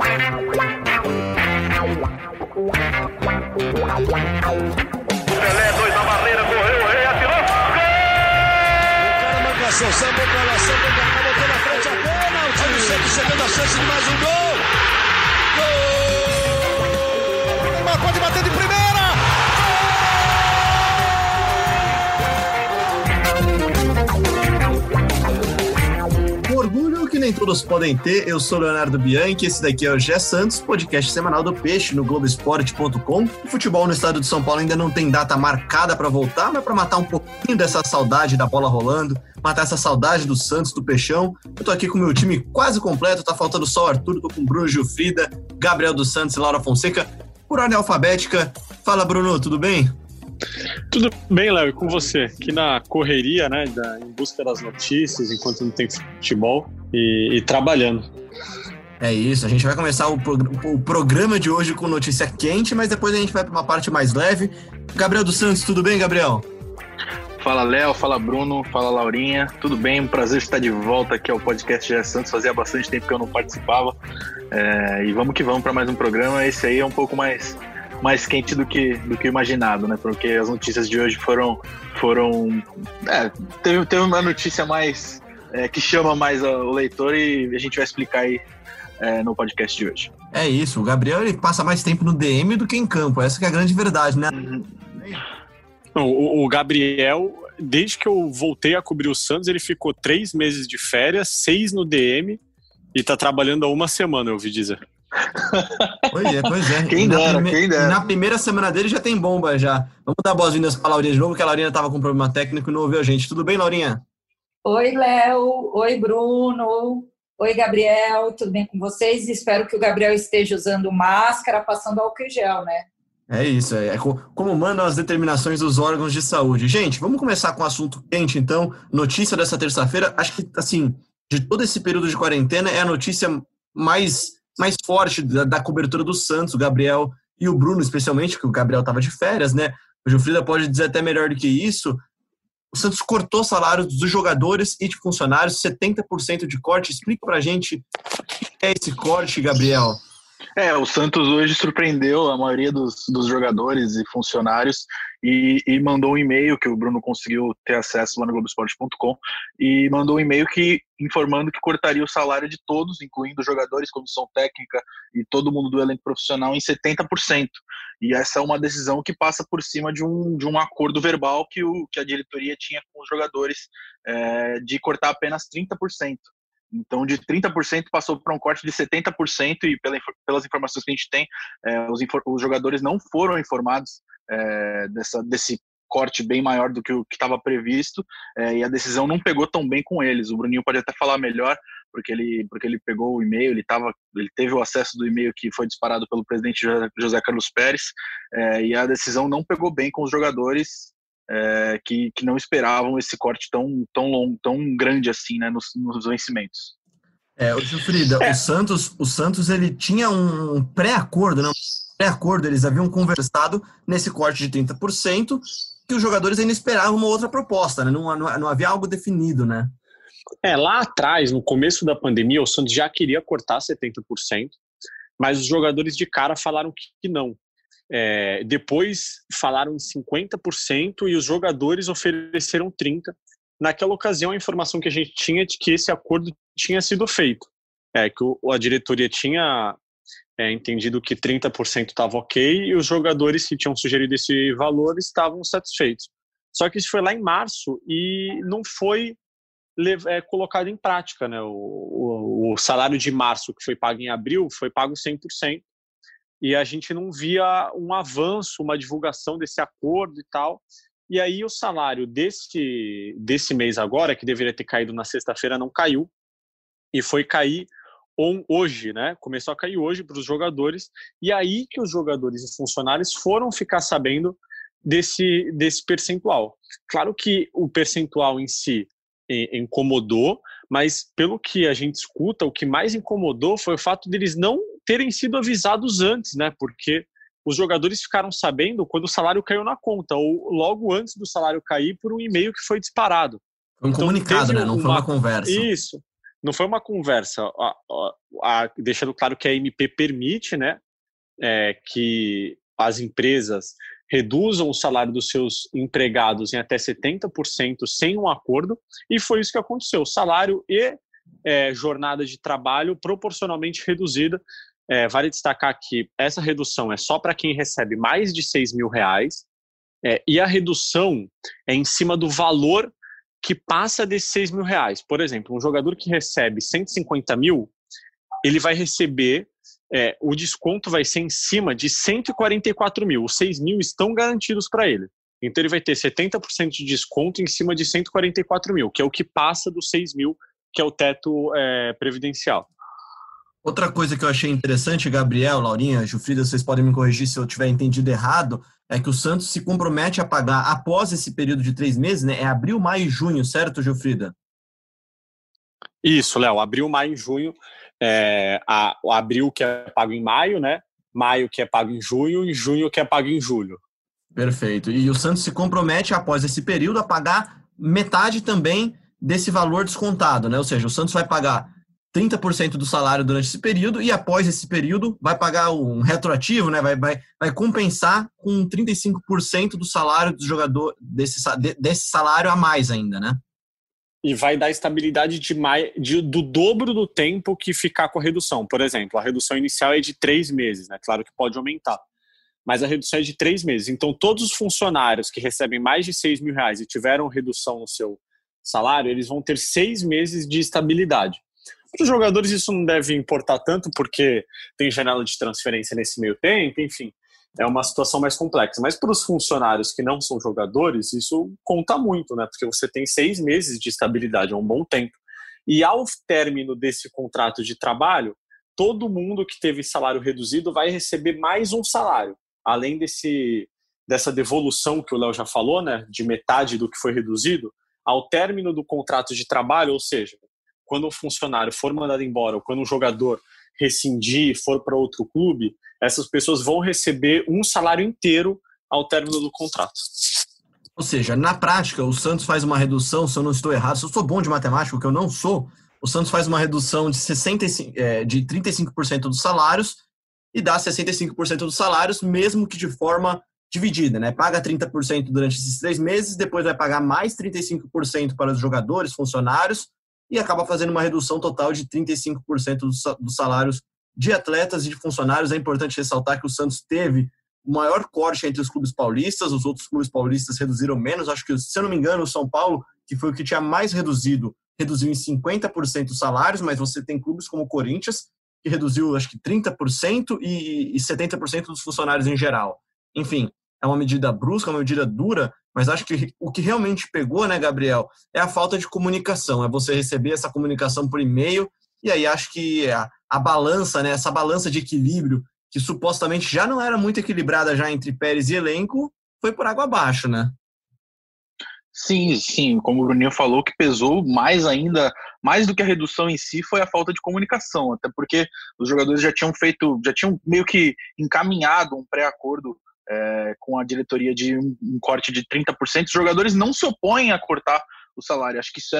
Pelé, dois na barreira, correu, o rei atirou, gol! O cara manda a solução, botou a solução, botou na frente a pênalti. Olha o Santos chegando a chance de mais um gol! Gol! O Neymar pode bater de primeira! Nem todos podem ter, eu sou Leonardo Bianchi, esse daqui é o G Santos, podcast semanal do Peixe no GloboEsporte.com. O futebol no estado de São Paulo ainda não tem data marcada para voltar, mas para matar um pouquinho dessa saudade da bola rolando, matar essa saudade do Santos, do Peixão, eu tô aqui com o meu time quase completo, tá faltando só o Arthur, tô com o Bruno Giufrida, Gabriel dos Santos e Laura Fonseca, por ordem alfabética. Fala, Bruno, tudo bem? Tudo bem, Léo, e com você? Aqui na correria, né, em busca das notícias, enquanto não tem futebol, e trabalhando. É isso, a gente vai começar o programa de hoje com notícia quente, mas depois a gente vai para uma parte mais leve. Gabriel dos Santos, tudo bem, Gabriel? Fala, Léo, fala, Bruno, fala, Laurinha, tudo bem? Um prazer estar de volta aqui ao podcast G Santos, fazia bastante tempo que eu não participava, e vamos que vamos para mais um programa. Esse aí é um pouco mais quente do que imaginado, né? Porque as notícias de hoje teve uma notícia mais que chama mais o leitor, e a gente vai explicar aí no podcast de hoje. É isso, o Gabriel, ele passa mais tempo no DM do que em campo, essa que é a grande verdade, né? O Gabriel, desde que eu voltei a cobrir o Santos, ele ficou 3 meses de férias, 6 no DM, e tá trabalhando há uma semana, eu ouvi dizer. Pois é. Quem dera. Na primeira semana dele já tem bomba já. Vamos dar boas-vindas para a Laurinha de novo, que a Laurinha estava com problema técnico e não ouviu a gente. Tudo bem, Laurinha? Oi, Léo. Oi, Bruno. Oi, Gabriel. Tudo bem com vocês? Espero que o Gabriel esteja usando máscara, passando álcool em gel, né? É isso, é como mandam as determinações dos órgãos de saúde. Gente, vamos começar com um assunto quente, então. Notícia dessa terça-feira, acho que, assim, de todo esse período de quarentena, é a notícia mais forte da cobertura do Santos, o Gabriel e o Bruno, especialmente, que o Gabriel estava de férias, né? O Giufrida pode dizer até melhor do que isso. O Santos cortou salários dos jogadores e de funcionários, 70% de corte. Explica pra gente o que é esse corte, Gabriel. O Santos hoje surpreendeu a maioria dos jogadores e funcionários e mandou um e-mail que o Bruno conseguiu ter acesso lá no GloboEsporte.com, e mandou um e-mail informando que cortaria o salário de todos, incluindo jogadores, comissão técnica e todo mundo do elenco profissional, em 70%. E essa é uma decisão que passa por cima de um acordo verbal que a diretoria tinha com os jogadores, de cortar apenas 30%. Então, de 30% passou para um corte de 70%, e pelas informações que a gente tem, os jogadores não foram informados desse corte bem maior do que o que estava previsto, e a decisão não pegou tão bem com eles. O Bruninho pode até falar melhor, porque ele pegou o e-mail, ele teve o acesso do e-mail que foi disparado pelo presidente José Carlos Pérez, e a decisão não pegou bem com os jogadores, que não esperavam esse corte tão longo, tão grande assim, né, nos vencimentos. O Giufrida, o Santos ele tinha um pré-acordo, né? Eles haviam conversado nesse corte de 30%, que os jogadores ainda esperavam uma outra proposta, né? Não havia algo definido, né? Lá atrás, no começo da pandemia, o Santos já queria cortar 70%, mas os jogadores de cara falaram que não. Depois falaram em 50% e os jogadores ofereceram 30%. Naquela ocasião, a informação que a gente tinha é de que esse acordo tinha sido feito, que a diretoria tinha entendido que 30% estava ok e os jogadores que tinham sugerido esse valor estavam satisfeitos. Só que isso foi lá em março e não foi colocado em prática, né? O salário de março, que foi pago em abril, foi pago 100%. E a gente não via um avanço, uma divulgação desse acordo e tal. E aí o salário desse mês agora, que deveria ter caído na sexta-feira, não caiu. E foi cair hoje, né? Começou a cair hoje para os jogadores. E aí que os jogadores e funcionários foram ficar sabendo desse percentual. Claro que o percentual em si incomodou, mas pelo que a gente escuta, o que mais incomodou foi o fato deles não terem sido avisados antes, né? Porque os jogadores ficaram sabendo quando o salário caiu na conta, ou logo antes do salário cair, por um e-mail que foi disparado. Foi um comunicado, né? Não foi uma conversa. Isso. não foi uma conversa, deixando claro que a MP permite, né, que as empresas reduzam o salário dos seus empregados em até 70% sem um acordo, e foi isso que aconteceu, salário e jornada de trabalho proporcionalmente reduzida. Vale destacar que essa redução é só para quem recebe mais de R$6.000, e a redução é em cima do valor que passa desses R$6.000. Por exemplo, um jogador que recebe 150 mil, ele vai receber, o desconto vai ser em cima de 144 mil. Os 6 mil estão garantidos para ele. Então ele vai ter 70% de desconto em cima de 144 mil, que é o que passa dos 6 mil, que é o teto previdencial. Outra coisa que eu achei interessante, Gabriel, Laurinha, Giufrida, vocês podem me corrigir se eu tiver entendido errado, é que o Santos se compromete a pagar após esse período de 3 meses, né? É abril, maio e junho, certo, Giufrida? Isso, Léo, abril, maio e junho. Abril que é pago em maio, né? Maio que é pago em junho e junho que é pago em julho. Perfeito. E o Santos se compromete após esse período a pagar metade também desse valor descontado, né? Ou seja, o Santos vai pagar 30% do salário durante esse período e após esse período vai pagar um retroativo, né? Vai compensar com 35% do salário do jogador, desse salário a mais ainda, né? E vai dar estabilidade do dobro do tempo que ficar com a redução. Por exemplo, a redução inicial é de 3 meses, né? Claro que pode aumentar, mas a redução é de 3 meses. Então todos os funcionários que recebem mais de R$6.000 e tiveram redução no seu salário, eles vão ter 6 meses de estabilidade. Para os jogadores isso não deve importar tanto, porque tem janela de transferência nesse meio tempo, enfim, é uma situação mais complexa. Mas para os funcionários que não são jogadores, isso conta muito, né? Porque você tem 6 meses de estabilidade, é um bom tempo. E ao término desse contrato de trabalho, todo mundo que teve salário reduzido vai receber mais um salário, além dessa devolução que o Léo já falou, né? De metade do que foi reduzido, ao término do contrato de trabalho, ou seja, quando o funcionário for mandado embora ou quando o jogador rescindir e for para outro clube, essas pessoas vão receber um salário inteiro ao término do contrato. Ou seja, na prática, o Santos faz uma redução, se eu não estou errado, se eu sou bom de matemática, o que eu não sou, o Santos faz uma redução de 35% dos salários e dá 65% dos salários, mesmo que de forma dividida, né? Paga 30% durante esses 3 meses, depois vai pagar mais 35% para os jogadores, funcionários, e acaba fazendo uma redução total de 35% dos salários de atletas e de funcionários. É importante ressaltar que o Santos teve o maior corte entre os clubes paulistas, os outros clubes paulistas reduziram menos. Acho que, se eu não me engano, o São Paulo, que foi o que tinha mais reduzido, reduziu em 50% os salários, mas você tem clubes como o Corinthians, que reduziu acho que 30% e 70% dos funcionários em geral. Enfim, é uma medida brusca, uma medida dura, mas acho que o que realmente pegou, né, Gabriel, é a falta de comunicação, é você receber essa comunicação por e-mail, e aí acho que a balança, né, essa balança de equilíbrio, que supostamente já não era muito equilibrada já entre Pérez e elenco, foi por água abaixo, né? Sim, como o Bruninho falou, que pesou mais ainda, mais do que a redução em si, foi a falta de comunicação, até porque os jogadores já tinham meio que encaminhado um pré-acordo com a diretoria de um corte de 30%, os jogadores não se opõem a cortar o salário. Acho que isso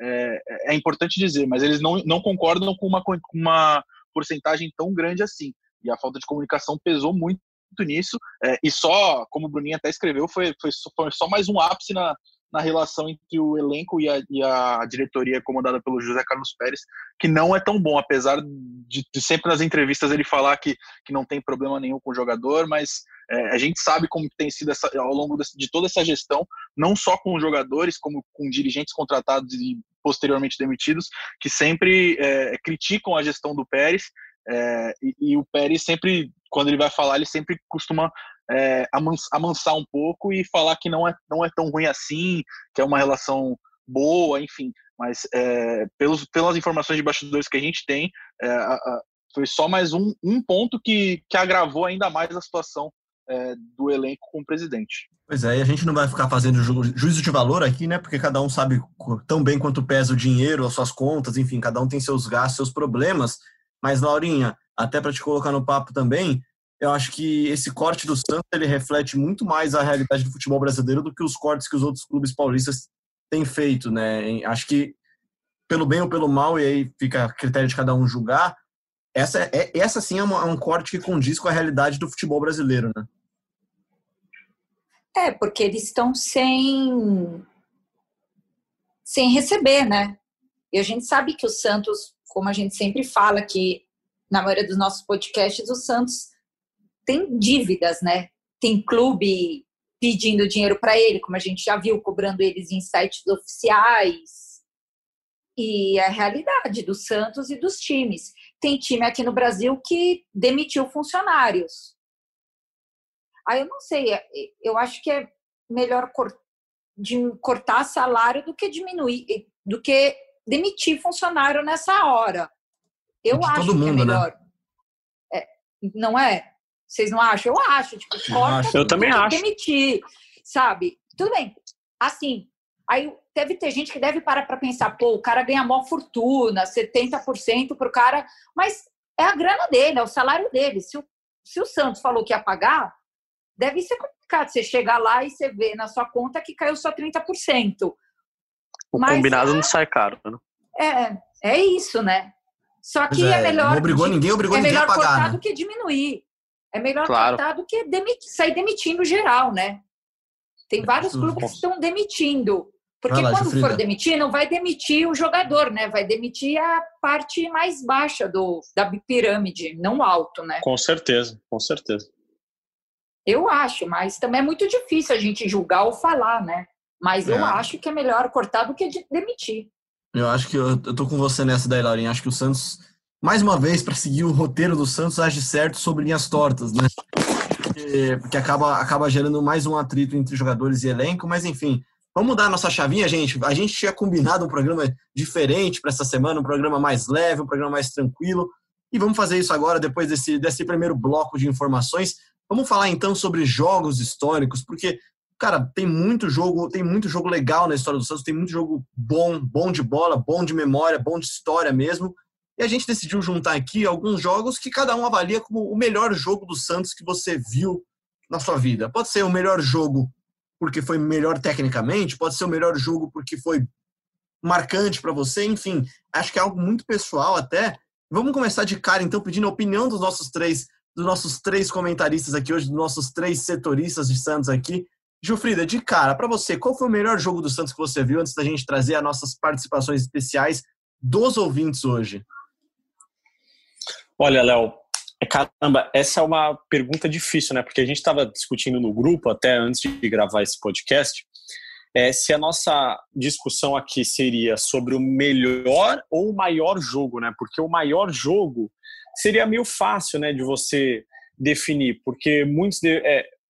é importante dizer, mas eles não concordam com uma porcentagem tão grande assim. E a falta de comunicação pesou muito nisso. E só, como o Bruninho até escreveu, foi só mais um ápice na relação entre o elenco e a diretoria comandada pelo José Carlos Pérez, que não é tão bom, apesar de sempre nas entrevistas ele falar que não tem problema nenhum com o jogador, mas a gente sabe como tem sido ao longo de toda essa gestão, não só com os jogadores, como com dirigentes contratados e posteriormente demitidos, que sempre criticam a gestão do Pérez, e o Pérez sempre, quando ele vai falar, ele sempre costuma amansar um pouco e falar que não é tão ruim assim, que é uma relação boa, enfim, mas pelas informações de bastidores que a gente tem, foi só mais um ponto que agravou ainda mais a situação do elenco com o presidente. Pois é, e a gente não vai ficar fazendo juízo de valor aqui, né, porque cada um sabe tão bem quanto pesa o dinheiro, as suas contas, enfim, cada um tem seus gastos, seus problemas, mas, Laurinha, até para te colocar no papo também, eu acho que esse corte do Santos, ele reflete muito mais a realidade do futebol brasileiro do que os cortes que os outros clubes paulistas têm feito, né? Acho que pelo bem ou pelo mal, e aí fica a critério de cada um julgar, essa sim é um corte que condiz com a realidade do futebol brasileiro, né? É, porque eles estão sem receber, né? E a gente sabe que o Santos, como a gente sempre fala que na maioria dos nossos podcasts, o Santos tem dívidas, né? Tem clube pedindo dinheiro para ele, como a gente já viu, cobrando eles em sites oficiais. E a realidade do Santos e dos times. Tem time aqui no Brasil que demitiu funcionários. Aí eu não sei, eu acho que é melhor cortar salário do que diminuir, do que demitir funcionário nessa hora. Eu acho todo mundo, que é melhor. Né? É, não é? Vocês não acham? Eu acho. Tipo, corta, eu também acho. Demitir, sabe? Tudo bem. Assim, aí deve ter gente que deve parar para pensar, pô, o cara ganha mó fortuna, 70% pro cara, mas é a grana dele, é o salário dele. Se o Santos falou que ia pagar, deve ser complicado você chegar lá e você ver na sua conta que caiu só 30%. O mas, combinado não sai caro. Né? É isso, né? Só que é melhor... Ninguém obrigou a pagar. É melhor cortar, né, do que diminuir. É melhor, claro, cortar do que sair demitindo geral, né? Tem vários clubes que estão demitindo. Porque quando Giufrida for demitir, não vai demitir o jogador, né? Vai demitir a parte mais baixa da pirâmide, não alto, né? Com certeza, com certeza. Eu acho, mas também é muito difícil a gente julgar ou falar, né? Mas eu acho que é melhor cortar do que demitir. Eu acho que eu tô com você nessa daí, Laurinha. Acho que o Santos, mais uma vez, para seguir o roteiro do Santos, age certo sobre linhas tortas, né? Porque acaba gerando mais um atrito entre jogadores e elenco, mas enfim. Vamos mudar a nossa chavinha, gente. A gente tinha combinado um programa diferente para essa semana, um programa mais leve, um programa mais tranquilo. E vamos fazer isso agora, depois desse primeiro bloco de informações. Vamos falar então sobre jogos históricos, porque, cara, tem muito jogo legal na história do Santos, tem muito jogo bom de bola, bom de memória, bom de história mesmo. E a gente decidiu juntar aqui alguns jogos que cada um avalia como o melhor jogo do Santos que você viu na sua vida. Pode ser o melhor jogo porque foi melhor tecnicamente, pode ser o melhor jogo porque foi marcante para você, enfim, acho que é algo muito pessoal até. Vamos começar de cara então pedindo a opinião dos nossos três comentaristas aqui hoje, dos nossos três setoristas de Santos aqui. Giufrida, de cara, para você, qual foi o melhor jogo do Santos que você viu antes da gente trazer as nossas participações especiais dos ouvintes hoje? Olha, Léo, caramba, essa é uma pergunta difícil, né? Porque a gente estava discutindo no grupo, até antes de gravar esse podcast, se a nossa discussão aqui seria sobre o melhor ou o maior jogo, né? Porque o maior jogo seria meio fácil, né, de você definir, porque muitos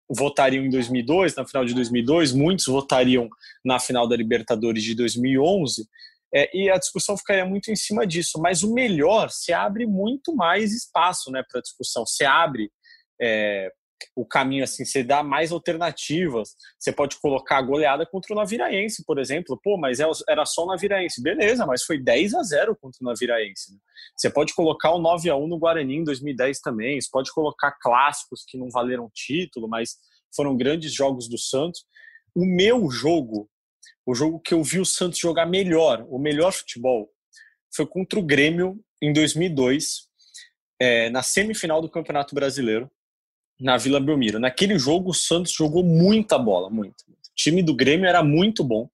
votariam em 2002, na final de 2002, muitos votariam na final da Libertadores de 2011, e a discussão ficaria muito em cima disso. Mas o melhor, se abre muito mais espaço, né, para discussão, se abre o caminho, assim, você dá mais alternativas, você pode colocar a goleada contra o Naviraense, por exemplo. Pô, mas era só o Naviraense, beleza, mas foi 10-0 contra o Naviraense, né? Você pode colocar o 9-1 no Guarani em 2010 também, você pode colocar clássicos que não valeram título, mas foram grandes jogos do Santos. O meu jogo, o jogo que eu vi o Santos jogar melhor, o melhor futebol, foi contra o Grêmio em 2002, na semifinal do Campeonato Brasileiro, na Vila Belmiro. Naquele jogo o Santos jogou muita bola, muito. O time do Grêmio era muito bom,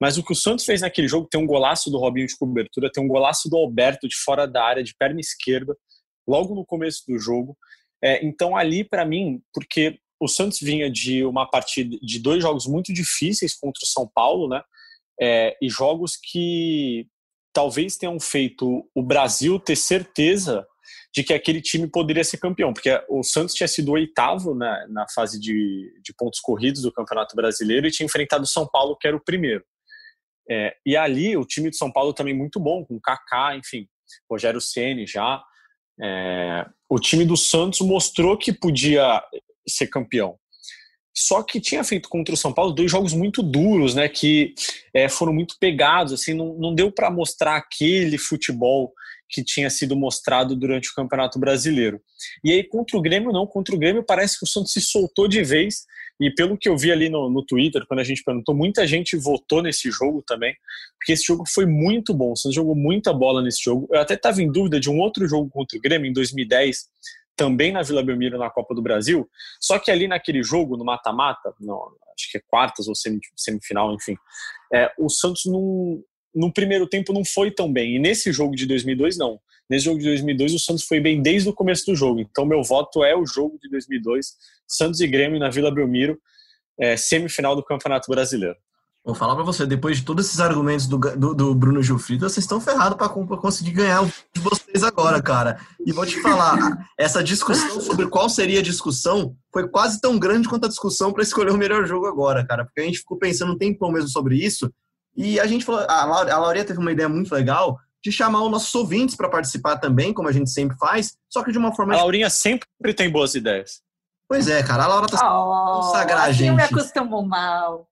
mas o que o Santos fez naquele jogo, tem um golaço do Robinho de cobertura, tem um golaço do Alberto de fora da área, de perna esquerda, logo no começo do jogo. Então ali, para mim, porque o Santos vinha de uma partida de 2 jogos muito difíceis contra o São Paulo, né? E jogos que talvez tenham feito o Brasil ter certeza de que aquele time poderia ser campeão, porque o Santos tinha sido 8º na fase de pontos corridos do Campeonato Brasileiro e tinha enfrentado o São Paulo, que era o primeiro. E ali, o time de São Paulo também muito bom, com Kaká, enfim, Rogério Ceni já. O time do Santos mostrou que podia ser campeão. Só que tinha feito contra o São Paulo 2 jogos muito duros, né, que foram muito pegados, assim, não deu para mostrar aquele futebol que tinha sido mostrado durante o Campeonato Brasileiro. E aí contra o Grêmio não, contra o Grêmio parece que o Santos se soltou de vez, e pelo que eu vi ali no Twitter, quando a gente perguntou, muita gente votou nesse jogo também, porque esse jogo foi muito bom, o Santos jogou muita bola nesse jogo. Eu até estava em dúvida de um outro jogo contra o Grêmio em 2010, também na Vila Belmiro, na Copa do Brasil, só que ali naquele jogo, no mata-mata, acho que é quartas ou semifinal, enfim, o Santos no primeiro tempo não foi tão bem, e nesse jogo de 2002 não. Nesse jogo de 2002 o Santos foi bem desde o começo do jogo, então meu voto é o jogo de 2002, Santos e Grêmio na Vila Belmiro, semifinal do Campeonato Brasileiro. Vou falar pra você, depois de todos esses argumentos do Bruno Giufrida, vocês estão ferrados pra conseguir ganhar o de vocês agora, cara. E vou te falar, essa discussão sobre qual seria a discussão foi quase tão grande quanto a discussão pra escolher o melhor jogo agora, cara. Porque a gente ficou pensando um tempão mesmo sobre isso, e a gente falou, a Laurinha teve uma ideia muito legal de chamar os nossos ouvintes pra participar também, como a gente sempre faz, só que de uma forma... A Laurinha sempre tem boas ideias. Pois é, cara, a Laura tá consagrar a gente. Eu me acostumo mal.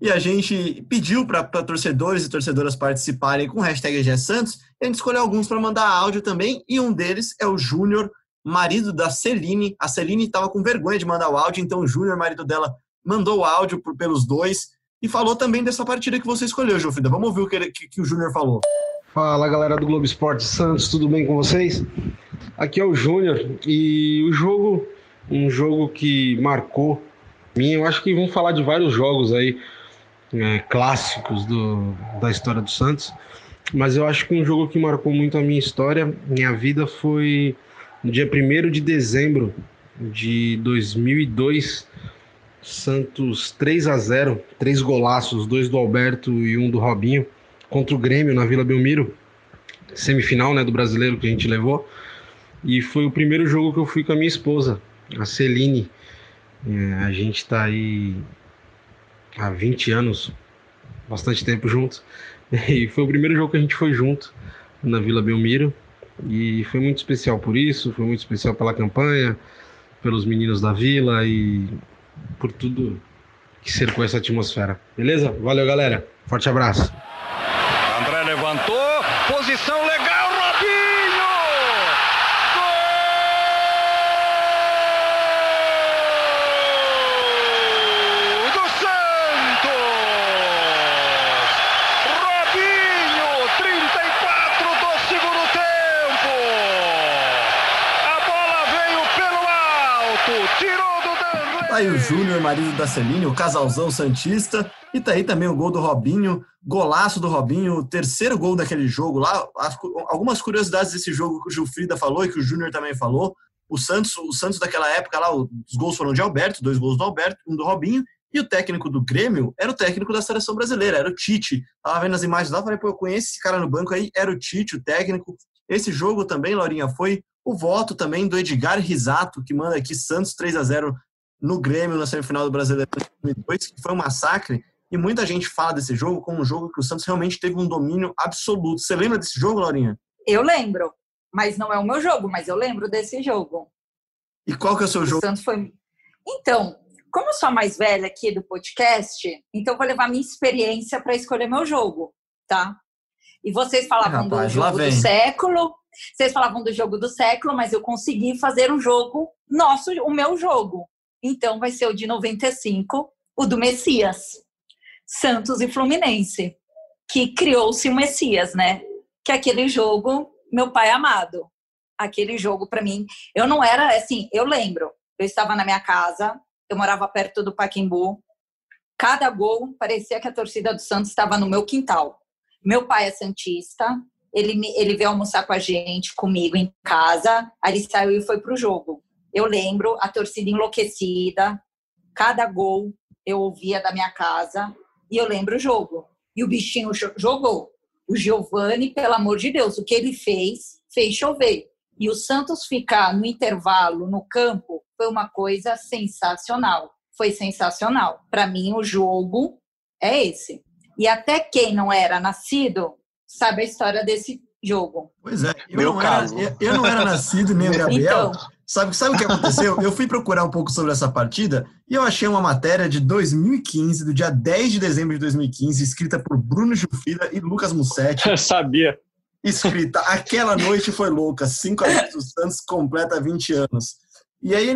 E a gente pediu para torcedores e torcedoras participarem com o hashtag G Santos, e a gente escolheu alguns para mandar áudio também, e um deles é o Júnior, marido da Celine. A Celine estava com vergonha de mandar o áudio, então o Júnior, marido dela, mandou o áudio pelos dois e falou também dessa partida que você escolheu, Giufrida. Vamos ouvir o que o Júnior falou. Fala, galera do Globo Esporte Santos, tudo bem com vocês? Aqui é o Júnior, e o jogo, um jogo que marcou mim, eu acho que vamos falar de vários jogos aí, clássicos da história do Santos, mas eu acho que um jogo que marcou muito a minha história, minha vida, foi no dia 1º de dezembro de 2002, Santos 3-0, 3 golaços, 2 do Alberto e 1 do Robinho, contra o Grêmio na Vila Belmiro, semifinal, né, do Brasileiro que a gente levou, e foi o primeiro jogo que eu fui com a minha esposa, a Celine. A gente está aí há 20 anos, bastante tempo juntos, e foi o primeiro jogo que a gente foi junto na Vila Belmiro, e foi muito especial por isso, foi muito especial pela campanha, pelos meninos da Vila e por tudo que cercou essa atmosfera. Beleza? Valeu, galera. Forte abraço. André levantou, posição legal, Robinho! Aí o Júnior, marido da Celine, o casalzão santista, e tá aí também o gol do Robinho, golaço do Robinho, o terceiro gol daquele jogo lá. Algumas curiosidades desse jogo que o Giufrida falou e que o Júnior também falou. O Santos daquela época lá, os gols foram de Alberto, 2 gols do Alberto, 1 do Robinho, e o técnico do Grêmio era o técnico da seleção brasileira, era o Tite. Tava vendo as imagens lá, falei, pô, eu conheço esse cara no banco aí, era o Tite, o técnico. Esse jogo também, Laurinha, foi o voto também do Edgar Risato, que manda aqui Santos 3-0 no Grêmio, na semifinal do Brasileiro de 2002, que foi um massacre, e muita gente fala desse jogo como um jogo que o Santos realmente teve um domínio absoluto. Você lembra desse jogo, Laurinha? Eu lembro, mas não é o meu jogo, mas eu lembro desse jogo. E qual que é o seu jogo? O Santos foi... Então, como eu sou a mais velha aqui do podcast, então eu vou levar minha experiência para escolher meu jogo, tá? E vocês falavam do jogo do século, vocês falavam do jogo do século, mas eu consegui fazer um jogo nosso, o meu jogo. Então vai ser o de 95, o do Messias, Santos e Fluminense, que criou-se o Messias, né? Que aquele jogo, meu pai amado, aquele jogo pra mim, eu não era, assim, eu lembro, eu estava na minha casa, eu morava perto do Pacaembu, cada gol parecia que a torcida do Santos estava no meu quintal. Meu pai é santista, ele veio almoçar com a gente, comigo em casa, aí ele saiu e foi pro jogo. Eu lembro a torcida enlouquecida, cada gol eu ouvia da minha casa, e eu lembro o jogo. E o bichinho jogou. O Giovani, pelo amor de Deus, o que ele fez, fez chover. E o Santos ficar no intervalo, no campo, foi uma coisa sensacional. Foi sensacional. Para mim, o jogo é esse. E até quem não era nascido sabe a história desse jogo. Pois é, eu não era nascido, nem o Gabriel... Então, Sabe o que aconteceu? Eu fui procurar um pouco sobre essa partida e eu achei uma matéria de 2015, do dia 10 de dezembro de 2015, escrita por Bruno Giufrida e Lucas Musetti. Eu sabia. escrita, aquela noite foi louca, 5 a 10, o Santos completa 20 anos. E aí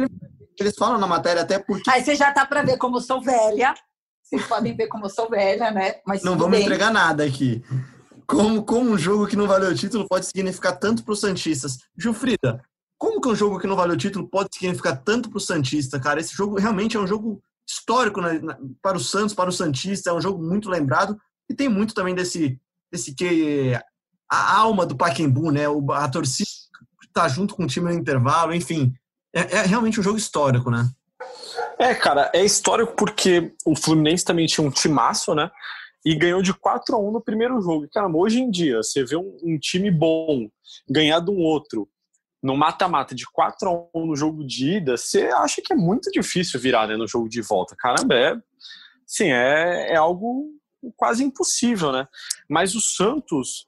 eles falam na matéria até porque... Aí você já tá pra ver como eu sou velha. Vocês podem ver como eu sou velha, né? Mas não vamos entregar nada aqui. Como um jogo que não valeu o título pode significar tanto para os santistas? Giufrida, como que um jogo que não valeu o título pode significar tanto para o santista, cara? Esse jogo realmente é um jogo histórico, né, para o Santos, para o santista. É um jogo muito lembrado e tem muito também desse que... a alma do Pacaembu, né? A torcida tá junto com o time no intervalo, enfim. É realmente um jogo histórico, né? É, cara, é histórico porque o Fluminense também tinha um timaço, né? E ganhou de 4-1 no primeiro jogo. Caramba, hoje em dia, você vê um time bom ganhar de um outro no mata-mata de 4-1 no jogo de ida, você acha que é muito difícil virar, né, no jogo de volta. Caramba, é algo quase impossível, né? Mas o Santos,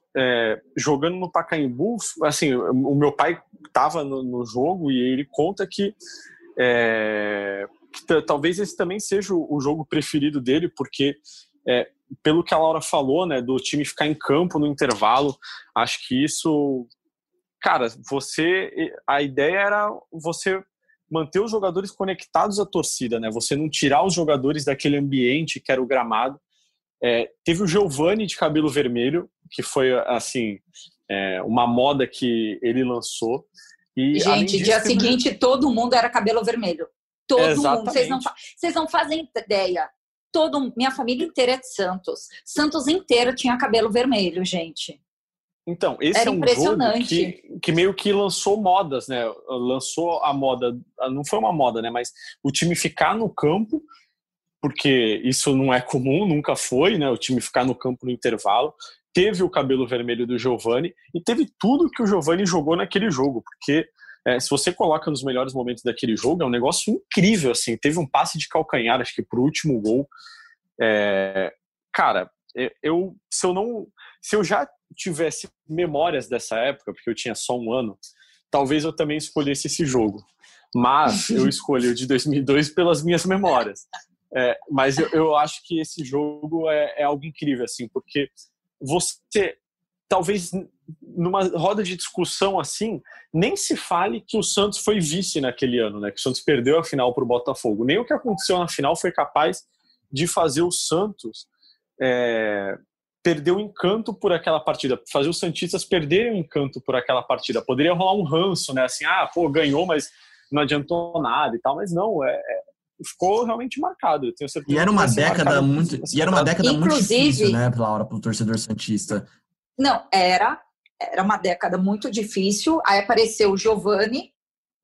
jogando no Pacaembu, assim, o meu pai estava no jogo e ele conta que talvez esse também seja o jogo preferido dele, porque pelo que a Laura falou, né, do time ficar em campo no intervalo, acho que isso, cara, a ideia era você manter os jogadores conectados à torcida, né? Você não tirar os jogadores daquele ambiente que era o gramado. Teve o Giovani de cabelo vermelho, que foi assim, uma moda que ele lançou. E, gente, disso, dia seguinte todo mundo era cabelo vermelho. Todo mundo. Vocês não fazem ideia. Minha família inteira é de Santos. Santos inteiro tinha cabelo vermelho, gente. Então, esse era impressionante. Jogo que meio que lançou modas, né? Lançou a moda. Não foi uma moda, né? Mas o time ficar no campo, porque isso não é comum, nunca foi, né? O time ficar no campo no intervalo. Teve o cabelo vermelho do Giovani e teve tudo que o Giovani jogou naquele jogo, porque se você coloca nos melhores momentos daquele jogo, é um negócio incrível, assim. Teve um passe de calcanhar, acho que pro último gol. Cara, se eu já tivesse memórias dessa época, porque eu tinha só 1 ano, talvez eu também escolhesse esse jogo. Mas eu escolhi o de 2002 pelas minhas memórias. Mas eu acho que esse jogo é algo incrível, assim, porque você, talvez numa roda de discussão assim, nem se fale que o Santos foi vice naquele ano, né? Que o Santos perdeu a final para o Botafogo. Nem o que aconteceu na final foi capaz de fazer o Santos perder o encanto por aquela partida, fazer os santistas perderem o encanto por aquela partida. Poderia rolar um ranço, né? Assim, ganhou, mas não adiantou nada e tal, mas não, ficou realmente marcado, eu tenho certeza. E era uma década muito difícil, né, Laura, para o torcedor santista. Não, era uma década muito difícil. Aí apareceu o Giovani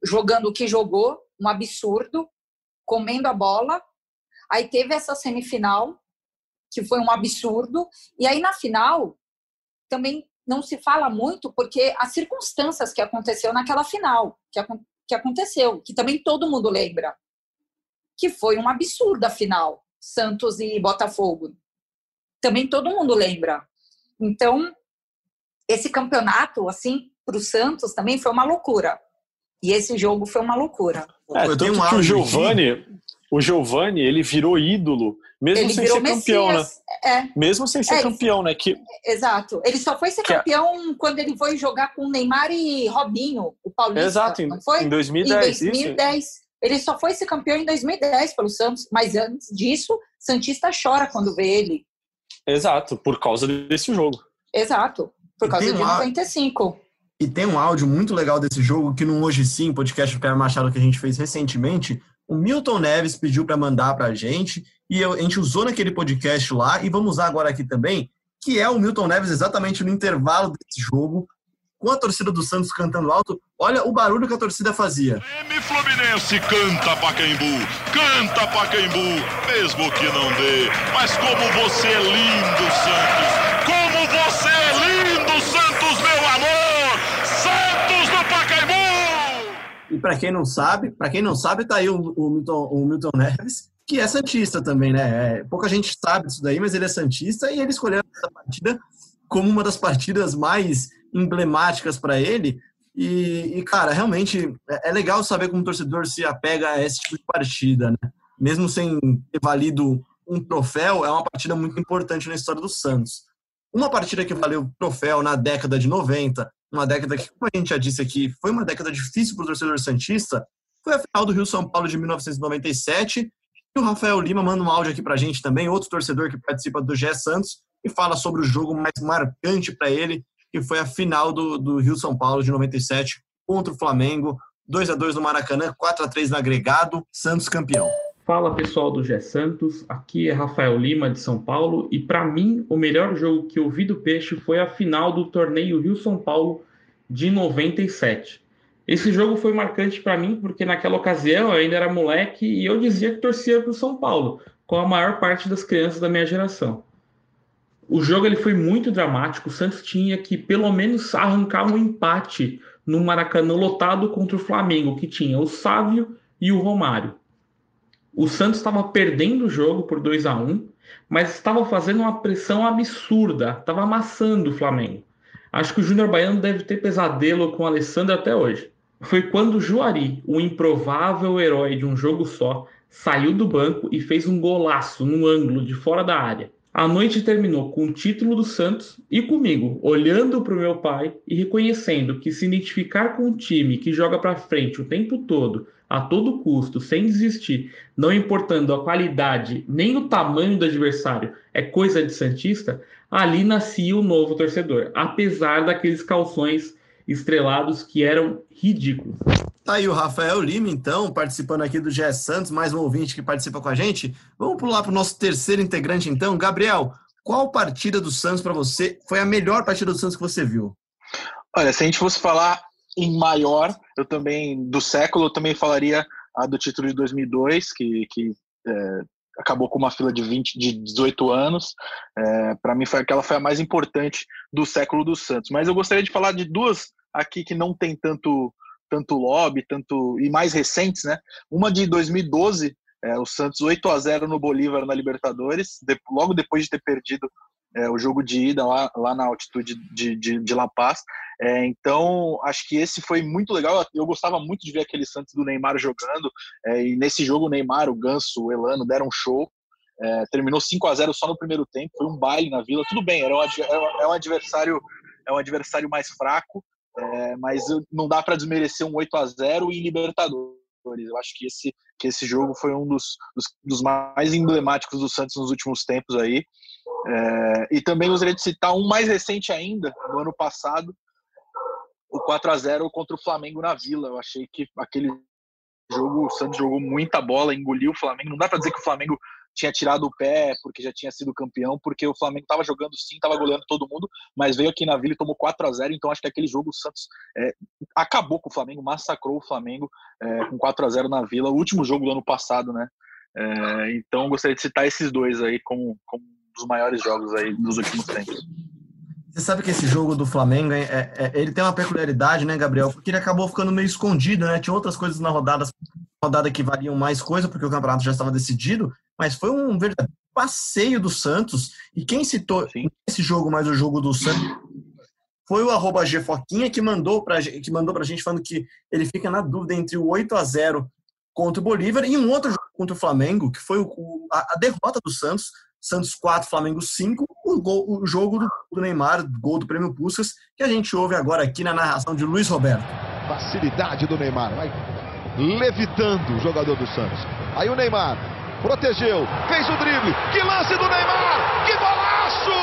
jogando o que jogou, um absurdo, comendo a bola. Aí teve essa semifinal, que foi um absurdo. E aí na final, também não se fala muito, porque as circunstâncias que aconteceu naquela final, que também todo mundo lembra, que foi um absurdo a final, Santos e Botafogo. Também todo mundo lembra. Então, esse campeonato, assim, para o Santos também foi uma loucura. E esse jogo foi uma loucura. O Giovani, ele virou ídolo, mesmo ele sem ser campeão, né? Mesmo sem ser campeão, né? Exato. Ele só foi ser campeão quando ele foi jogar com Neymar e Robinho, o paulista. Exato, não foi? Em 2010. Em 2010. Isso. Ele só foi ser campeão em 2010 pelo Santos, mas antes disso, santista chora quando vê ele. Exato, por causa desse jogo. Exato, por causa de 95. E tem um áudio muito legal desse jogo, que no Hoje Sim, podcast do Pierre Machado que a gente fez recentemente, o Milton Neves pediu para mandar pra gente, e a gente usou naquele podcast lá, e vamos usar agora aqui também, que é o Milton Neves exatamente no intervalo desse jogo, com a torcida do Santos cantando alto. Olha o barulho que a torcida fazia. Fluminense, canta Pacaembu, canta Pacaembu, mesmo que não dê, mas como você é lindo, Santos, como você é lindo, Santos, meu amor, Santos do Pacaembu! E pra quem não sabe, tá aí o Milton Neves, que é santista também, né? Pouca gente sabe disso daí, mas ele é santista e ele escolheu essa partida como uma das partidas mais emblemáticas para ele. E, cara, realmente é legal saber como o torcedor se apega a esse tipo de partida, né? Mesmo sem ter valido um troféu, é uma partida muito importante na história do Santos. Uma partida que valeu o troféu na década de 90, uma década que, como a gente já disse aqui, foi uma década difícil para o torcedor santista, foi a final do Rio-São Paulo de 1997, e o Rafael Lima manda um áudio aqui para a gente também, outro torcedor que participa do GE Santos, e fala sobre o jogo mais marcante para ele, que foi a final do Rio-São Paulo de 97 contra o Flamengo, 2-2 no Maracanã, 4-3 no agregado, Santos campeão. Fala pessoal do GE Santos, aqui é Rafael Lima de São Paulo e para mim o melhor jogo que eu vi do Peixe foi a final do torneio Rio-São Paulo de 97. Esse jogo foi marcante para mim porque naquela ocasião eu ainda era moleque e eu dizia que torcia para o São Paulo, com a maior parte das crianças da minha geração. O jogo ele foi muito dramático, o Santos tinha que pelo menos arrancar um empate no Maracanã lotado contra o Flamengo, que tinha o Sávio e o Romário. O Santos estava perdendo o jogo por 2-1, mas estava fazendo uma pressão absurda, estava amassando o Flamengo. Acho que o Júnior Baiano deve ter pesadelo com o Alessandro até hoje. Foi quando o Juari, o improvável herói de um jogo só, saiu do banco e fez um golaço no ângulo de fora da área. A noite terminou com o título do Santos e comigo, olhando para o meu pai e reconhecendo que se identificar com um time que joga para frente o tempo todo, a todo custo, sem desistir, não importando a qualidade nem o tamanho do adversário, é coisa de santista, ali nascia o novo torcedor, apesar daqueles calções estrelados que eram ridículos. Tá aí o Rafael Lima, então, participando aqui do GE Santos, mais um ouvinte que participa com a gente. Vamos pular para o nosso terceiro integrante, então. Gabriel, qual partida do Santos para você foi a melhor partida do Santos que você viu? Olha, se a gente fosse falar em maior, eu também, do século, eu também falaria a do título de 2002, que acabou com uma fila de 18 anos. Para mim, foi a mais importante do século do Santos. Mas eu gostaria de falar de duas aqui que não tem tanto lobby, e mais recentes, né? Uma de 2012, o Santos 8-0 no Bolívar na Libertadores, logo depois de ter perdido o jogo de ida lá na altitude de La Paz. Então, acho que esse foi muito legal. Eu gostava muito de ver aquele Santos do Neymar jogando, e nesse jogo o Neymar, o Ganso, o Elano deram um show. Terminou 5-0 só no primeiro tempo, foi um baile na Vila. Tudo bem, é um adversário mais fraco, mas não dá para desmerecer um 8-0 em Libertadores. Eu acho que esse jogo foi um dos mais emblemáticos do Santos nos últimos tempos aí. E também gostaria de citar um mais recente ainda, no ano passado, o 4-0 contra o Flamengo na Vila. Eu achei que aquele jogo, o Santos jogou muita bola, engoliu o Flamengo. Não dá para dizer que o Flamengo tinha tirado o pé porque já tinha sido campeão, porque o Flamengo estava jogando sim, estava goleando todo mundo, mas veio aqui na Vila e tomou 4-0, então acho que aquele jogo o Santos acabou com o Flamengo, massacrou o Flamengo com 4-0 na Vila, o último jogo do ano passado, né? Então gostaria de citar esses dois aí como um dos maiores jogos aí dos últimos tempos. Você sabe que esse jogo do Flamengo, ele tem uma peculiaridade, né, Gabriel? Porque ele acabou ficando meio escondido, né? Tinha outras coisas na rodada que valiam mais coisa, porque o campeonato já estava decidido, mas foi um verdadeiro passeio do Santos. E quem citou esse jogo, mais o jogo do Santos, foi o @G Foquinha, que mandou pra gente falando que ele fica na dúvida entre o 8-0 contra o Bolívar e um outro jogo contra o Flamengo, que foi a derrota do Santos, Santos 4, Flamengo 5, o jogo do Neymar, gol do prêmio Puskás, que a gente ouve agora aqui na narração de Luiz Roberto. Facilidade do Neymar, vai levitando o jogador do Santos. Aí o Neymar protegeu, fez o drible, que lance do Neymar, que golaço!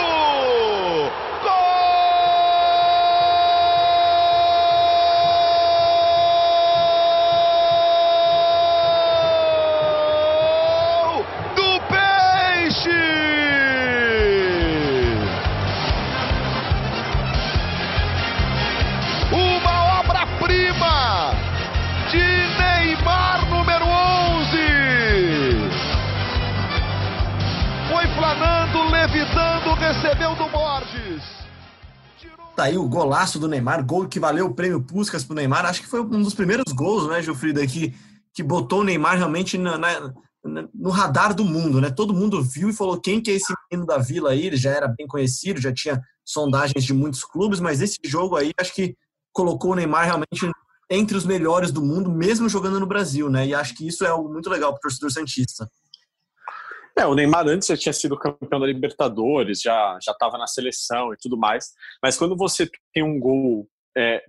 Gol do Peixe! Recebeu do Borges. Tá aí o golaço do Neymar, gol que valeu o prêmio Puskás pro Neymar. Acho que foi um dos primeiros gols, né, Giufrida, que botou o Neymar realmente no radar do mundo, né? Todo mundo viu e falou quem que é esse menino da Vila aí. Ele já era bem conhecido, já tinha sondagens de muitos clubes, mas esse jogo aí acho que colocou o Neymar realmente entre os melhores do mundo, mesmo jogando no Brasil, né? E acho que isso é algo muito legal pro torcedor santista. O Neymar antes já tinha sido campeão da Libertadores, já estava na seleção e tudo mais. Mas quando você tem um gol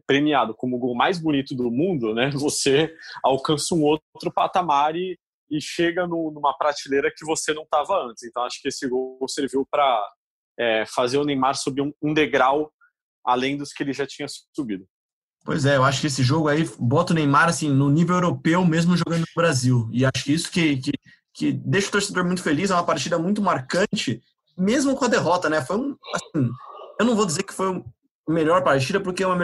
premiado como o gol mais bonito do mundo, né, você alcança um outro patamar e chega numa prateleira que você não estava antes. Então acho que esse gol serviu para fazer o Neymar subir um degrau além dos que ele já tinha subido. Pois é, eu acho que esse jogo aí bota o Neymar assim, no nível europeu mesmo jogando no Brasil. E acho que isso que deixa o torcedor muito feliz, é uma partida muito marcante, mesmo com a derrota, né? Foi assim, eu não vou dizer que foi a melhor partida, porque é uma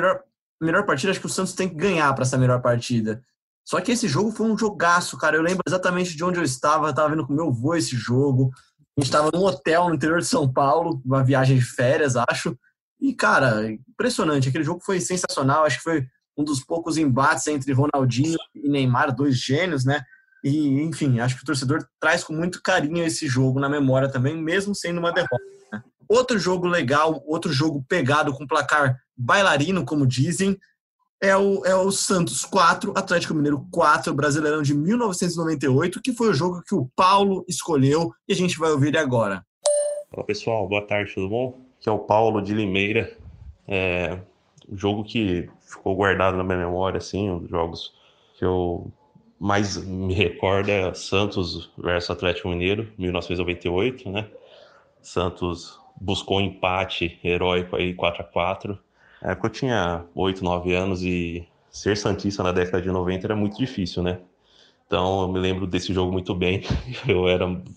melhor partida, acho que o Santos tem que ganhar para essa melhor partida. Só que esse jogo foi um jogaço, cara. Eu lembro exatamente de onde eu estava vendo com meu avô esse jogo. A gente estava num hotel no interior de São Paulo, uma viagem de férias, acho. E, cara, impressionante. Aquele jogo foi sensacional. Acho que foi um dos poucos embates entre Ronaldinho e Neymar, dois gênios, né? E, enfim, acho que o torcedor traz com muito carinho esse jogo na memória também, mesmo sendo uma derrota, né? Outro jogo legal, outro jogo pegado com placar bailarino, como dizem, é o Santos 4, Atlético Mineiro 4, Brasileirão de 1998, que foi o jogo que o Paulo escolheu e a gente vai ouvir agora. Olá, pessoal. Boa tarde, tudo bom? Aqui é o Paulo de Limeira. Um jogo que ficou guardado na minha memória, assim, um dos jogos que eu mais me recorda Santos versus Atlético Mineiro, 1998, né? Santos buscou um empate heróico aí, 4-4. Na época eu tinha 8, 9 anos e ser santista na década de 90 era muito difícil, né? Então eu me lembro desse jogo muito bem. Eu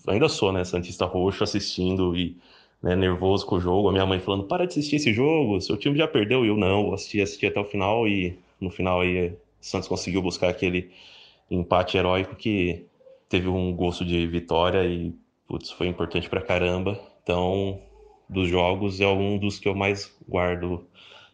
ainda sou, né, santista roxo, assistindo e, né, nervoso com o jogo. A minha mãe falando, para de assistir esse jogo, seu time já perdeu. E eu não, assisti até o final e no final aí Santos conseguiu buscar aquele empate heróico que teve um gosto de vitória e, putz, foi importante pra caramba. Então, dos jogos, é um dos que eu mais guardo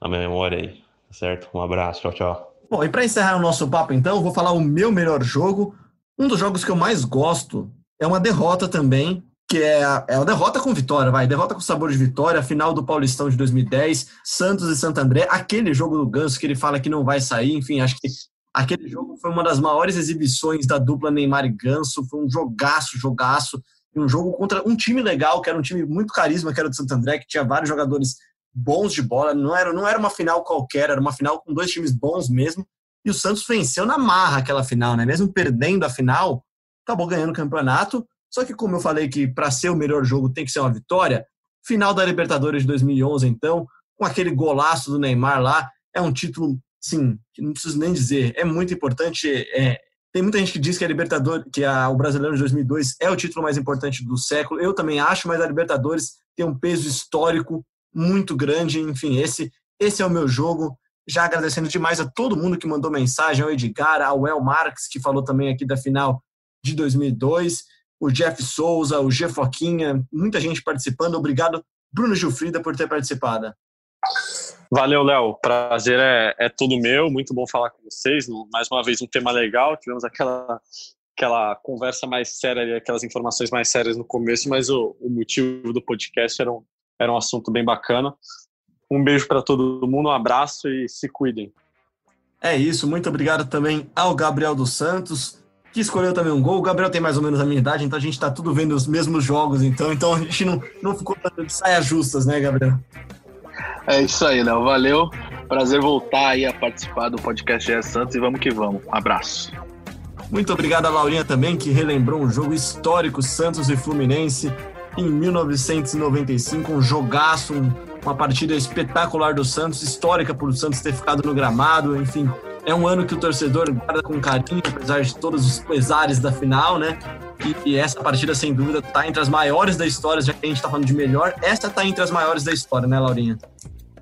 na minha memória aí, tá certo? Um abraço, tchau, tchau. Bom, e pra encerrar o nosso papo, então, eu vou falar o meu melhor jogo. Um dos jogos que eu mais gosto é uma derrota também, que é uma derrota com vitória, vai. Derrota com sabor de vitória, final do Paulistão de 2010, Santos e Santo André, aquele jogo do Ganso que ele fala que não vai sair, enfim, acho que aquele jogo foi uma das maiores exibições da dupla Neymar e Ganso, foi um jogaço, e um jogo contra um time legal, que era um time muito carisma, que era o de Santo André, que tinha vários jogadores bons de bola, não era uma final qualquer, era uma final com dois times bons mesmo, e o Santos venceu na marra aquela final, né? Mesmo perdendo a final, acabou ganhando o campeonato, só que como eu falei que para ser o melhor jogo tem que ser uma vitória, final da Libertadores de 2011 então, com aquele golaço do Neymar lá, é um título, sim, não preciso nem dizer, é muito importante. Tem muita gente que diz que a Libertadores, o Brasileiro de 2002 é o título mais importante do século. Eu também acho, mas a Libertadores tem um peso histórico muito grande. Enfim, esse é o meu jogo. Já agradecendo demais a todo mundo que mandou mensagem, ao Edgar, ao El Marques, que falou também aqui da final de 2002, o Jeff Souza, o G Foquinha, muita gente participando. Obrigado, Bruno Giufrida, por ter participado. Valeu, Léo. Prazer é todo meu. Muito bom falar com vocês. Mais uma vez, um tema legal. Tivemos aquela conversa mais séria ali, aquelas informações mais sérias no começo, mas o motivo do podcast era um assunto bem bacana. Um beijo para todo mundo, um abraço e se cuidem. É isso. Muito obrigado também ao Gabriel dos Santos, que escolheu também um gol. O Gabriel tem mais ou menos a minha idade, então a gente está tudo vendo os mesmos jogos. Então a gente não ficou de saias justas, né, Gabriel? É isso aí, Léo. Valeu. Prazer voltar aí a participar do podcast GE Santos e vamos que vamos. Abraço. Muito obrigado a Laurinha também, que relembrou um jogo histórico, Santos e Fluminense, em 1995. Um jogaço, uma partida espetacular do Santos, histórica por o Santos ter ficado no gramado. Enfim, é um ano que o torcedor guarda com carinho, apesar de todos os pesares da final, né? E essa partida, sem dúvida, tá entre as maiores da história, já que a gente tá falando de melhor. Essa tá entre as maiores da história, né, Laurinha?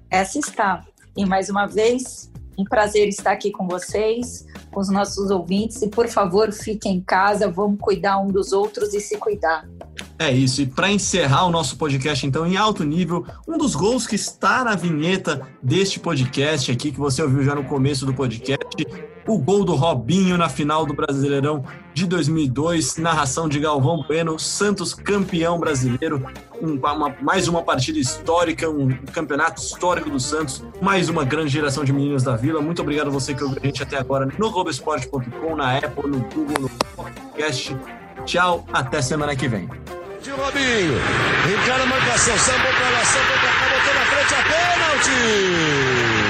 Essa está. E mais uma vez, um prazer estar aqui com vocês, com os nossos ouvintes. E por favor, fiquem em casa, vamos cuidar um dos outros e se cuidar. É isso. E para encerrar o nosso podcast, então, em alto nível, um dos gols que está na vinheta deste podcast aqui, que você ouviu já no começo do podcast, o gol do Robinho na final do Brasileirão de 2002, narração de Galvão Bueno, Santos campeão brasileiro, mais uma partida histórica, um campeonato histórico do Santos, mais uma grande geração de meninos da Vila. Muito obrigado a você que ouviu a gente até agora no GloboEsporte.com, na Apple, no Google, no podcast. Tchau, até semana que vem. de Robinho. Encara a marcação, sambou pra lá, sambou pra cá, botou na frente a pênalti.